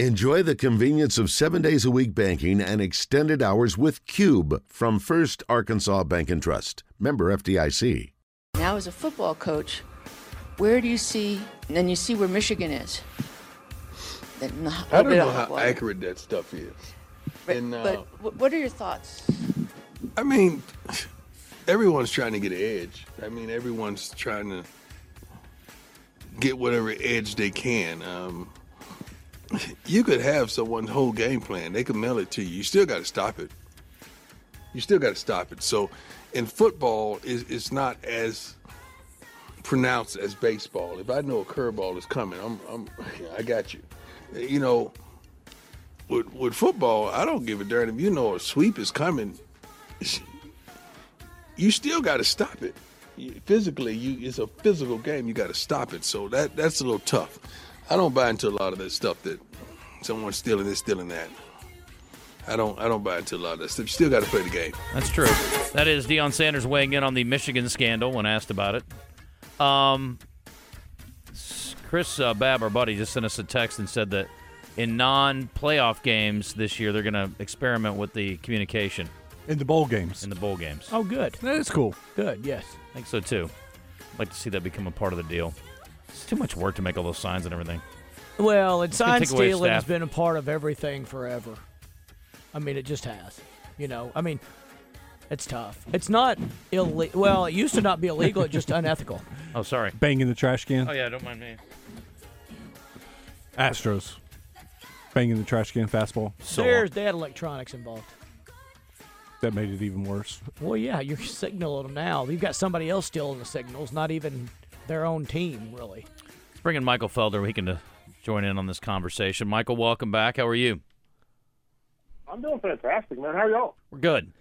Enjoy the convenience of 7 days a week banking and extended hours with Cube from First Arkansas Bank and Trust. Member FDIC. Now as a football coach, where do you see, and you see where Michigan is? I don't know how accurate that stuff is. But what are your thoughts? I mean, everyone's trying to get an edge. I mean, everyone's trying to get whatever edge they can. You could have someone's whole game plan. They could mail it to you. You still got to stop it. So in football, it's not as pronounced as baseball. If I know a curveball is coming, I got you. You know, with football, I don't give a darn if you know a sweep is coming. You still got to stop it. Physically, it's a physical game. You got to stop it. So that's a little tough. I don't buy into a lot of that stuff that someone's stealing this, stealing that. I don't buy into a lot of that stuff. You still got to play the game. That's true. That is Deion Sanders weighing in on the Michigan scandal when asked about it. Chris Babb, our buddy, just sent us a text and said that in non-playoff games this year, they're going to experiment with the communication. In the bowl games. Oh, good. That is cool. Good, yes. I think so, too. I'd like to see that become a part of the deal. It's too much work to make all those signs and everything. Well, and sign stealing has been a part of everything forever. I mean, it just has. You know, I mean, it's tough. It's not illegal. Well, it used to not be illegal. It's just unethical. Oh, sorry. Banging the trash can. Oh, yeah, don't mind me. Astros. Banging the trash can fastball. They had electronics involved. That made it even worse. Well, yeah, you're signaling them now. You've got somebody else stealing the signals, not even their own team, really. Let's bring in Michael Felder. He can join in on this conversation. Michael, welcome back. How are you? I'm doing fantastic, man. How are y'all? We're good.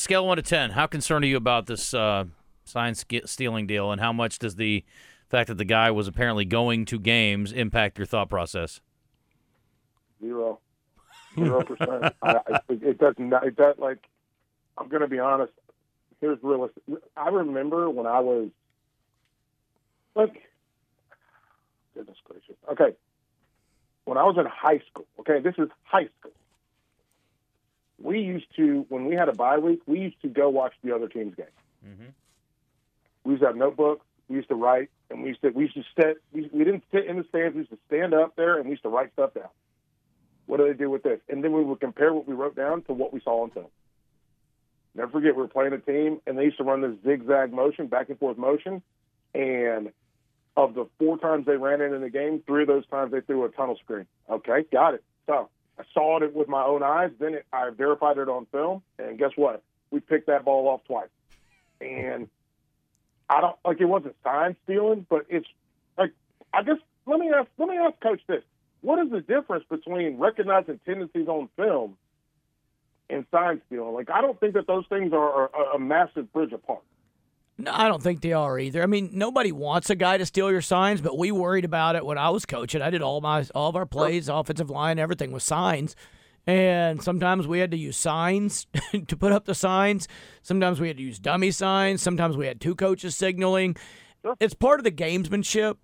Scale 1 to 10, how concerned are you about this sign stealing deal, and how much does the fact that the guy was apparently going to games impact your thought process? 0%. It doesn't. It does. Like, I'm going to be honest. Here's realistic. I remember when I was, goodness gracious. Okay. When I was in high school, okay, this is high school. We used to, when we had a bye week, we used to go watch the other team's game. Mm-hmm. We used to have notebooks. We used to write, and we used to sit. We didn't sit in the stands. We used to stand up there, and we used to write stuff down. What do they do with this? And then we would compare what we wrote down to what we saw on film. Never forget, we were playing a team, and they used to run this zigzag motion, back-and-forth motion, and of the 4 times they ran it in the game, 3 of those times they threw a tunnel screen. Okay, got it. So I saw it with my own eyes. Then I verified it on film, and guess what? We picked that ball off twice. And I don't – like, it wasn't sign stealing, but it's – like, I guess – let me ask Coach this. What is the difference between recognizing tendencies on film and sign stealing? Like, I don't think that those things are a massive bridge apart. No, I don't think they are either. I mean, nobody wants a guy to steal your signs, but we worried about it when I was coaching. I did all of our plays, offensive line, everything with signs. And sometimes we had to use signs to put up the signs. Sometimes we had to use dummy signs. Sometimes we had 2 coaches signaling. Sure. It's part of the gamesmanship.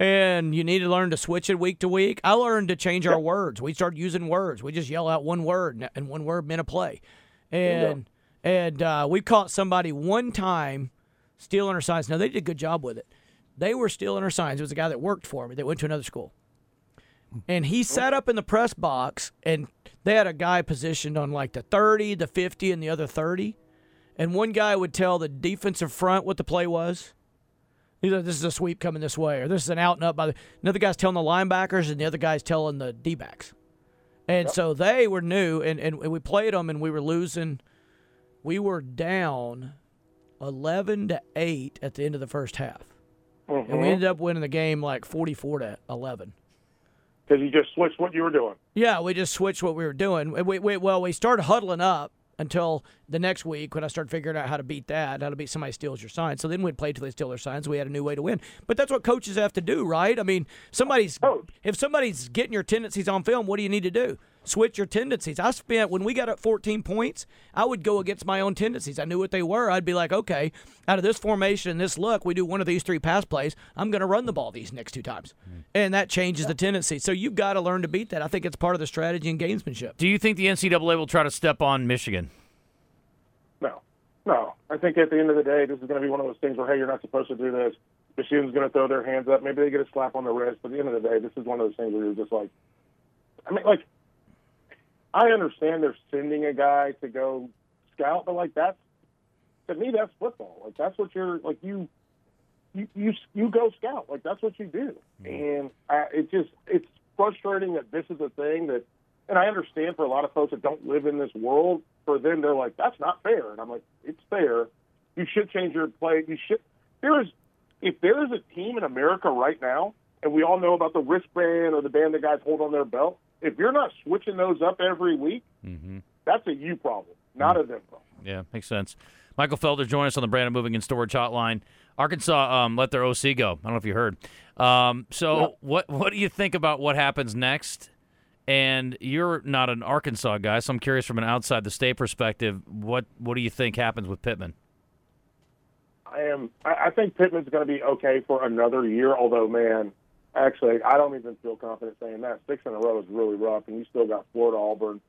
And you need to learn to switch it week to week. I learned to change our words. We started using words. We just yell out one word, and one word meant a play. And we caught somebody one time stealing our signs. Now, they did a good job with it. They were stealing our signs. It was a guy that worked for me that went to another school. And he sat up in the press box, and they had a guy positioned on like the 30, the 50, and the other 30. And one guy would tell the defensive front what the play was. He's like, this is a sweep coming this way, or this is an out and up. Another guy's telling the linebackers, and the other guy's telling the D-backs. And so they were new, and we played them, and we were losing. We were down 11-8 at the end of the first half. Mm-hmm. And we ended up winning the game like 44-11. Because you just switched what you were doing. Yeah, we just switched what we were doing. We started huddling up until the next week when I started figuring out how to beat that, how to beat somebody steals your signs. So then we'd play till they steal their signs. We had a new way to win. But that's what coaches have to do, right? I mean, if somebody's getting your tendencies on film, what do you need to do? switch your tendencies. I spent, when we got up 14 points, I would go against my own tendencies. I knew what they were. I'd be like, okay, out of this formation and this look, we do one of these three pass plays. I'm going to run the ball these next two times. And that changes the tendency. So you've got to learn to beat that. I think it's part of the strategy and gamesmanship. Do you think the NCAA will try to step on Michigan? No. I think at the end of the day, this is going to be one of those things where, hey, you're not supposed to do this. Michigan's going to throw their hands up. Maybe they get a slap on the wrist. But at the end of the day, this is one of those things where you're just like, I mean, like, I understand they're sending a guy to go scout, but, like, that's, to me, that's football. Like, that's what you're, like, you go scout. Like, that's what you do. And it's frustrating that this is a thing that, and I understand for a lot of folks that don't live in this world, for them, they're like, that's not fair. And I'm like, it's fair. You should change your play. You should. If there is a team in America right now, and we all know about the wristband or the band that guys hold on their belt, if you're not switching those up every week, that's a you problem, not a them problem. Yeah, makes sense. Michael Felder joined us on the Brandon Moving and Storage Hotline. Arkansas let their OC go. I don't know if you heard. What do you think about what happens next? And you're not an Arkansas guy, so I'm curious from an outside-the-state perspective, what do you think happens with Pittman? I think Pittman's going to be okay for another year, although, man, actually, I don't even feel confident saying that. 6 in a row is really rough, and you still got Florida, Auburn,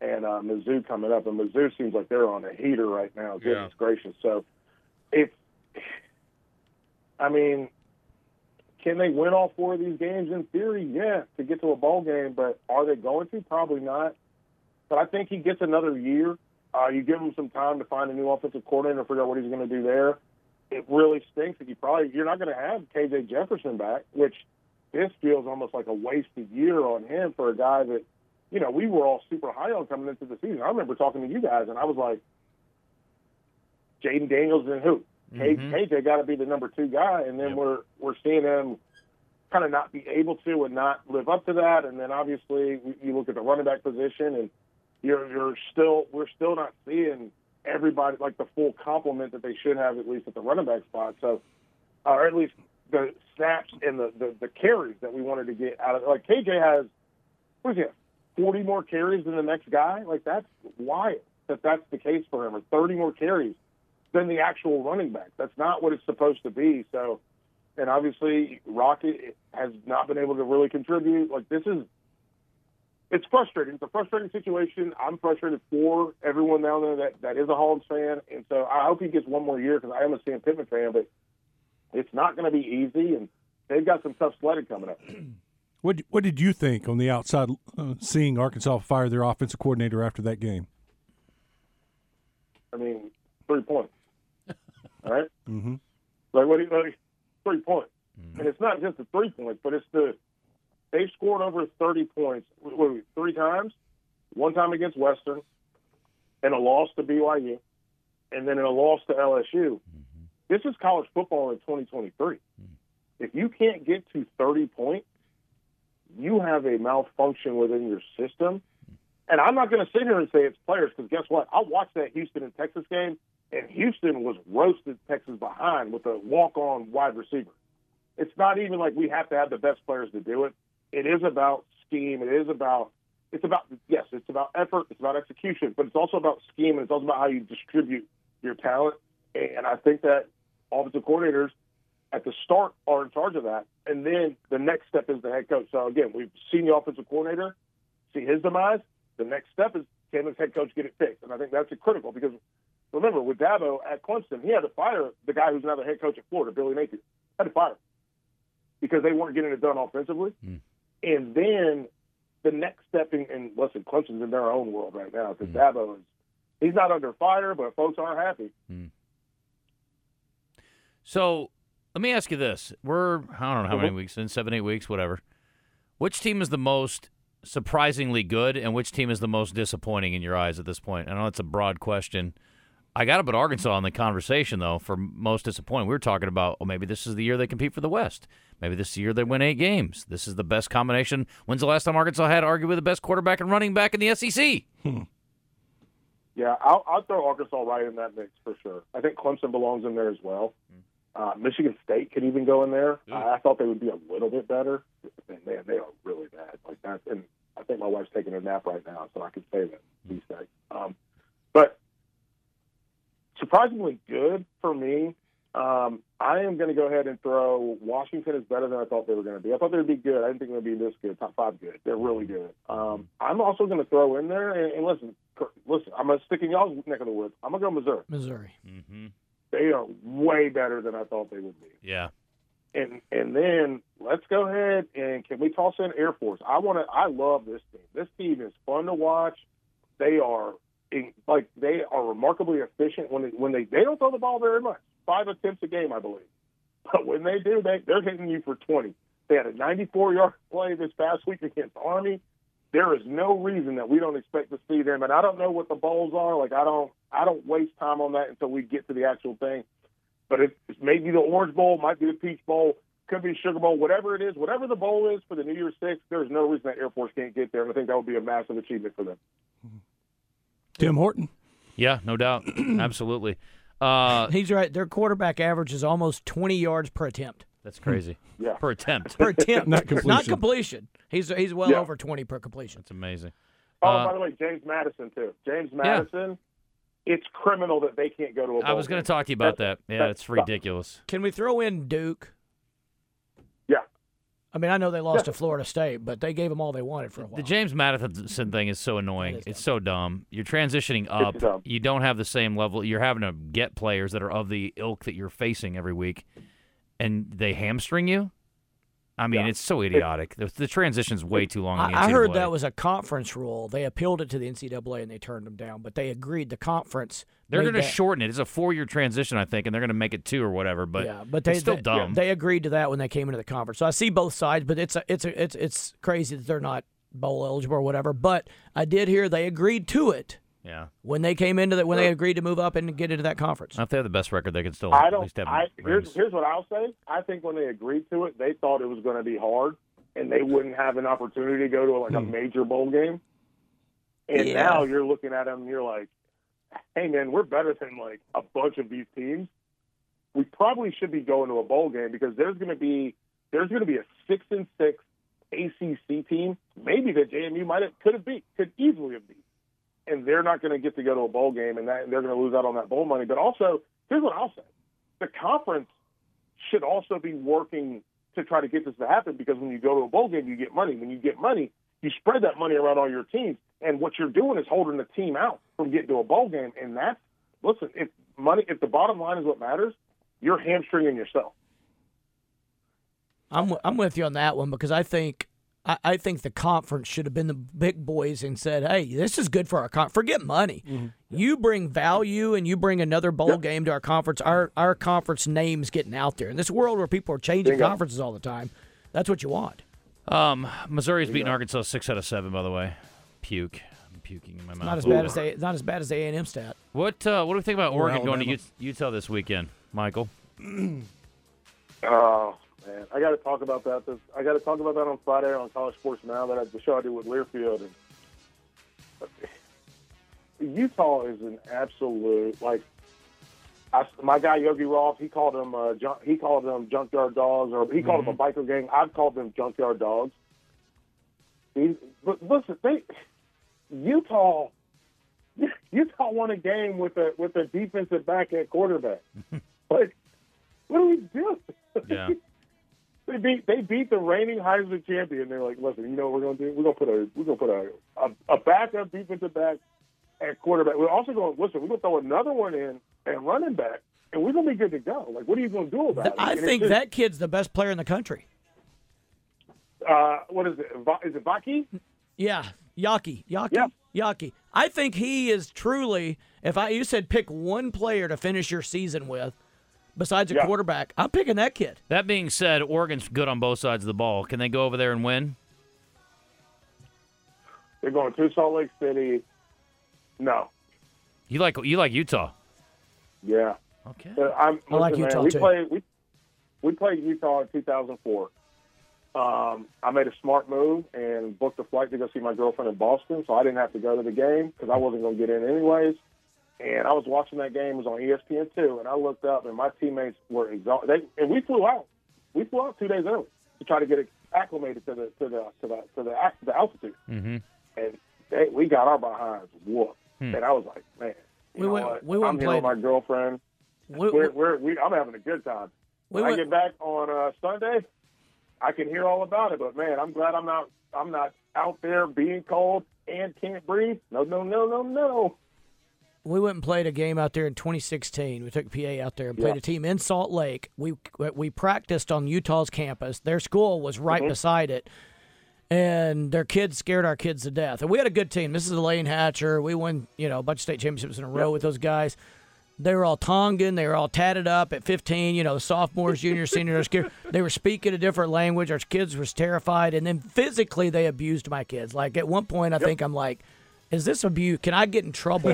and Mizzou coming up. And Mizzou seems like they're on a heater right now, goodness gracious. So, can they win all four of these games? In theory, yes, to get to a bowl game, but are they going to? Probably not. But I think he gets another year. You give him some time to find a new offensive coordinator and figure out what he's going to do there. It really stinks that you're not going to have KJ Jefferson back, which this feels almost like a wasted year on him for a guy that, you know, we were all super high on coming into the season. I remember talking to you guys, and I was like, Jaden Daniels and who? KJ got to be the number 2 guy, and then we're seeing him kind of not be able to and not live up to that. And then obviously you look at the running back position, and we're still not seeing everybody like the full complement that they should have, at least at the running back spot. So, or at least the snaps and the carries that we wanted to get out of. Like KJ has, 40 more carries than the next guy. Like that's wild that that's the case for him, or 30 more carries than the actual running back. That's not what it's supposed to be. So, and obviously Rocket has not been able to really contribute. Like it's frustrating. It's a frustrating situation. I'm frustrated for everyone down there that is a Hogs fan. And so I hope he gets one more year, because I am a Sam Pittman fan, but it's not going to be easy. And they've got some tough sledding coming up. What did you think on the outside, seeing Arkansas fire their offensive coordinator after that game? 3 points. All right? Mm-hmm. Like, what do you like? 3 points. Mm-hmm. And it's not just the 3 points, but it's they've scored over 30 points 3 times, one time against Western, and a loss to BYU, and then in a loss to LSU. Mm-hmm. This is college football in 2023. Mm-hmm. If you can't get to 30 points, you have a malfunction within your system. And I'm not going to sit here and say it's players, because guess what? I watched that Houston and Texas game, and Houston was roasted Texas behind with a walk-on wide receiver. It's not even like we have to have the best players to do it. It is about scheme. It's about effort. It's about execution. But it's also about scheme, and it's also about how you distribute your talent. And I think that offensive coordinators at the start are in charge of that. And then the next step is the head coach. So, again, we've seen the offensive coordinator, see his demise. The next step is, can this head coach get it fixed? And I think that's critical, because – remember, with Dabo at Clemson, he had to fire the guy who's now the head coach at Florida, Billy Napier. Had to fire him because they weren't getting it done offensively. Mm. And then the next step, and listen, Clemson's in their own world right now, because Dabo he's not under fire, but folks aren't happy. Mm. So let me ask you this. We're, I don't know how many weeks in, 7, 8 weeks, whatever. Which team is the most surprisingly good, and which team is the most disappointing in your eyes at this point? I know it's a broad question. I got to put Arkansas in the conversation, though, for most disappointing. We were talking about, maybe this is the year they compete for the West. Maybe this is the year they win 8 games. This is the best combination. When's the last time Arkansas had arguably the best quarterback and running back in the SEC? Yeah, I'll throw Arkansas right in that mix for sure. I think Clemson belongs in there as well. Michigan State could even go in there. I thought they would be a little bit better. And man, they are really bad. Like that, and I think my wife's taking a nap right now, so I can say that. She's safe. But surprisingly good for me. I am going to go ahead and throw Washington is better than I thought they were going to be. I thought they would be good. I didn't think they would be this good, top five good. They're really good. I'm also going to throw in there, and listen, I'm going to stick in y'all's neck of the woods. I'm going to go Missouri. Mm-hmm. They are way better than I thought they would be. Yeah. And then let's go ahead and can we toss in Air Force? I love this team. This team is fun to watch. They are remarkably efficient when they don't throw the ball very much. 5 attempts a game, I believe. But when they do, they're hitting you for 20. They had a 94-yard play this past week against Army. There is no reason that we don't expect to see them. And I don't know what the bowls are. Like I don't waste time on that until we get to the actual thing. But it's maybe the Orange Bowl, might be the Peach Bowl, could be Sugar Bowl, whatever it is, whatever the bowl is for the New Year's Six, there's no reason that Air Force can't get there. And I think that would be a massive achievement for them. Tim Horton. Yeah, no doubt. Absolutely. He's right. Their quarterback average is almost 20 yards per attempt. That's crazy. Yeah. Per attempt. Per attempt. Not completion. He's well over 20 per completion. That's amazing. Oh, by the way, James Madison, too. James Madison. Yeah. It's criminal that they can't go to a bowl game. I was going to talk to you about that. Yeah, it's ridiculous. Can we throw in Duke? Yeah. I mean, I know they lost to Florida State, but they gave them all they wanted for a while. The James Madison thing is so annoying. It's so dumb. You're transitioning up. You don't have the same level. You're having to get players that are of the ilk that you're facing every week, and they hamstring you? I mean, it's so idiotic. The transition's way too long. I heard that was a conference rule. They appealed it to the NCAA, and they turned them down. But they agreed the conference. They're going to shorten it. It's a 4-year transition, I think, and they're going to make it 2 or whatever. But, it's still dumb. Yeah, they agreed to that when they came into the conference. So I see both sides, but it's crazy that they're not bowl eligible or whatever. But I did hear they agreed to it. Yeah. When they came into that, they agreed to move up and get into that conference. If they have the best record, they can still at least have rings. Here's what I'll say. I think when they agreed to it, they thought it was going to be hard, and they wouldn't have an opportunity to go to a major bowl game. And now you're looking at them, and you're like, hey, man, we're better than, a bunch of these teams. We probably should be going to a bowl game because there's going to be a 6-6 ACC team, maybe that JMU could easily have beat. And they're not going to get to go to a bowl game, and they're going to lose out on that bowl money. But also, here's what I'll say. The conference should also be working to try to get this to happen because when you go to a bowl game, you get money. When you get money, you spread that money around all your teams, and what you're doing is holding the team out from getting to a bowl game. And that's – listen, if the bottom line is what matters, you're hamstringing yourself. I'm with you on that one because I think the conference should have been the big boys and said, hey, this is good for our conference. Forget money. Mm-hmm. You bring value and you bring another bowl game to our conference. Our conference name's getting out there. In this world where people are changing conferences all the time, that's what you want. Missouri's beating Arkansas 6 out of 7, by the way. Puke. I'm puking in my mouth. Not as bad as A&M stat. What do we think about Oregon going to Utah this weekend, Michael? Oh. Man, I got to talk about that. I got to talk about that on Friday on College Sports Now. The show I did with Learfield. And Utah is an absolute my guy Yogi Roth. He called them junkyard dogs, or he called them a biker gang. I've called them junkyard dogs. But listen, Utah won a game with a defensive back at quarterback. What do we do? Yeah. They beat the reigning Heisman champion. They're like, listen, you know what we're going to do? We're going to put a backup defensive back at quarterback. We're also going, listen, we're going to throw another one in at running back, and we're going to be good to go. Like, what are you going to do about it? I think that kid's the best player in the country. What is it? Is it Vaki? Yeah, Yockey. Yeah. Yockey. I think he is truly, you said pick one player to finish your season with, besides a quarterback, I'm picking that kid. That being said, Oregon's good on both sides of the ball. Can they go over there and win? They're going to Salt Lake City. No. You like Utah? Yeah. Okay. I like Utah, man, too. We played Utah in 2004. I made a smart move and booked a flight to go see my girlfriend in Boston, so I didn't have to go to the game because I wasn't going to get in anyways. And I was watching that game. It was on ESPN2, and I looked up, and my teammates were exhausted. And we flew out. 2 days early to try to get acclimated to the altitude, mm-hmm. and we got our behinds whooped. Hmm. And I was like, man, I'm here with my girlfriend. I'm having a good time. When I get back on Sunday, I can hear all about it. But man, I'm glad I'm not out there being cold and can't breathe. No. We went and played a game out there in 2016. We took PA out there and played a team in Salt Lake. We practiced on Utah's campus. Their school was right mm-hmm. beside it, and their kids scared our kids to death. And we had a good team. This is Elaine Hatcher. We won, a bunch of state championships in a row with those guys. They were all Tongan. They were all tatted up at 15, sophomores, juniors, seniors. They were speaking a different language. Our kids were terrified. And then physically they abused my kids. Like at one point I think I'm like, is this abuse? Can I get in trouble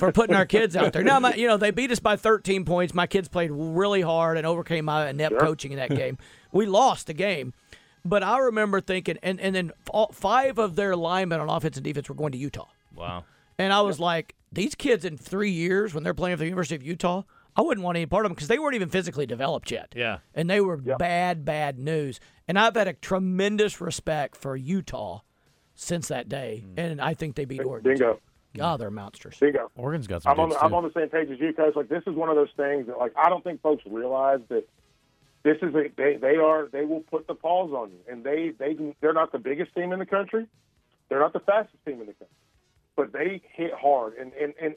for putting our kids out there? Now, they beat us by 13 points. My kids played really hard and overcame my inept coaching in that game. We lost the game. But I remember thinking, and then all, 5 of their linemen on offense and defense were going to Utah. Wow. And I was like, these kids in 3 years, when they're playing for the University of Utah, I wouldn't want any part of them because they weren't even physically developed yet. Yeah. And they were bad news. And I've had a tremendous respect for Utah since that day. Mm. And I think they beat Oregon. Bingo. God, they're monsters. Bingo. Oregon's got some dudes, I'm on the same page as you, guys. Like, this is one of those things that, like, I don't think folks realize that this is a they will put the paws on you. And they're not the biggest team in the country. They're not the fastest team in the country. But they hit hard. And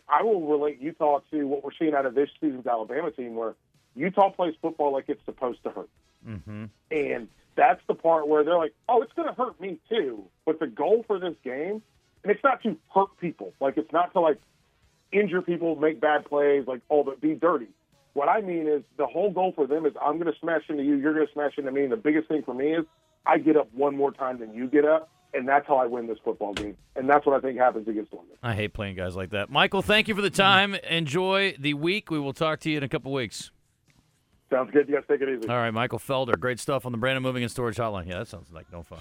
I will relate Utah to what we're seeing out of this season's Alabama team, where Utah plays football like it's supposed to hurt. Mm-hmm. And that's the part where they're like, oh, it's going to hurt me too. But the goal for this game, and it's not to hurt people. Like, it's not to, like, injure people, make bad plays, like, oh, but be dirty. What I mean is the whole goal for them is I'm going to smash into you, you're going to smash into me. And the biggest thing for me is I get up one more time than you get up. And that's how I win this football game. And that's what I think happens against Oregon. I hate playing guys like that. Michael, thank you for the time. Enjoy the week. We will talk to you in a couple weeks. Sounds good. You guys take it easy. All right, Michael Felder. Great stuff on the Brandon Moving and Storage Hotline. Yeah, that sounds like no fun.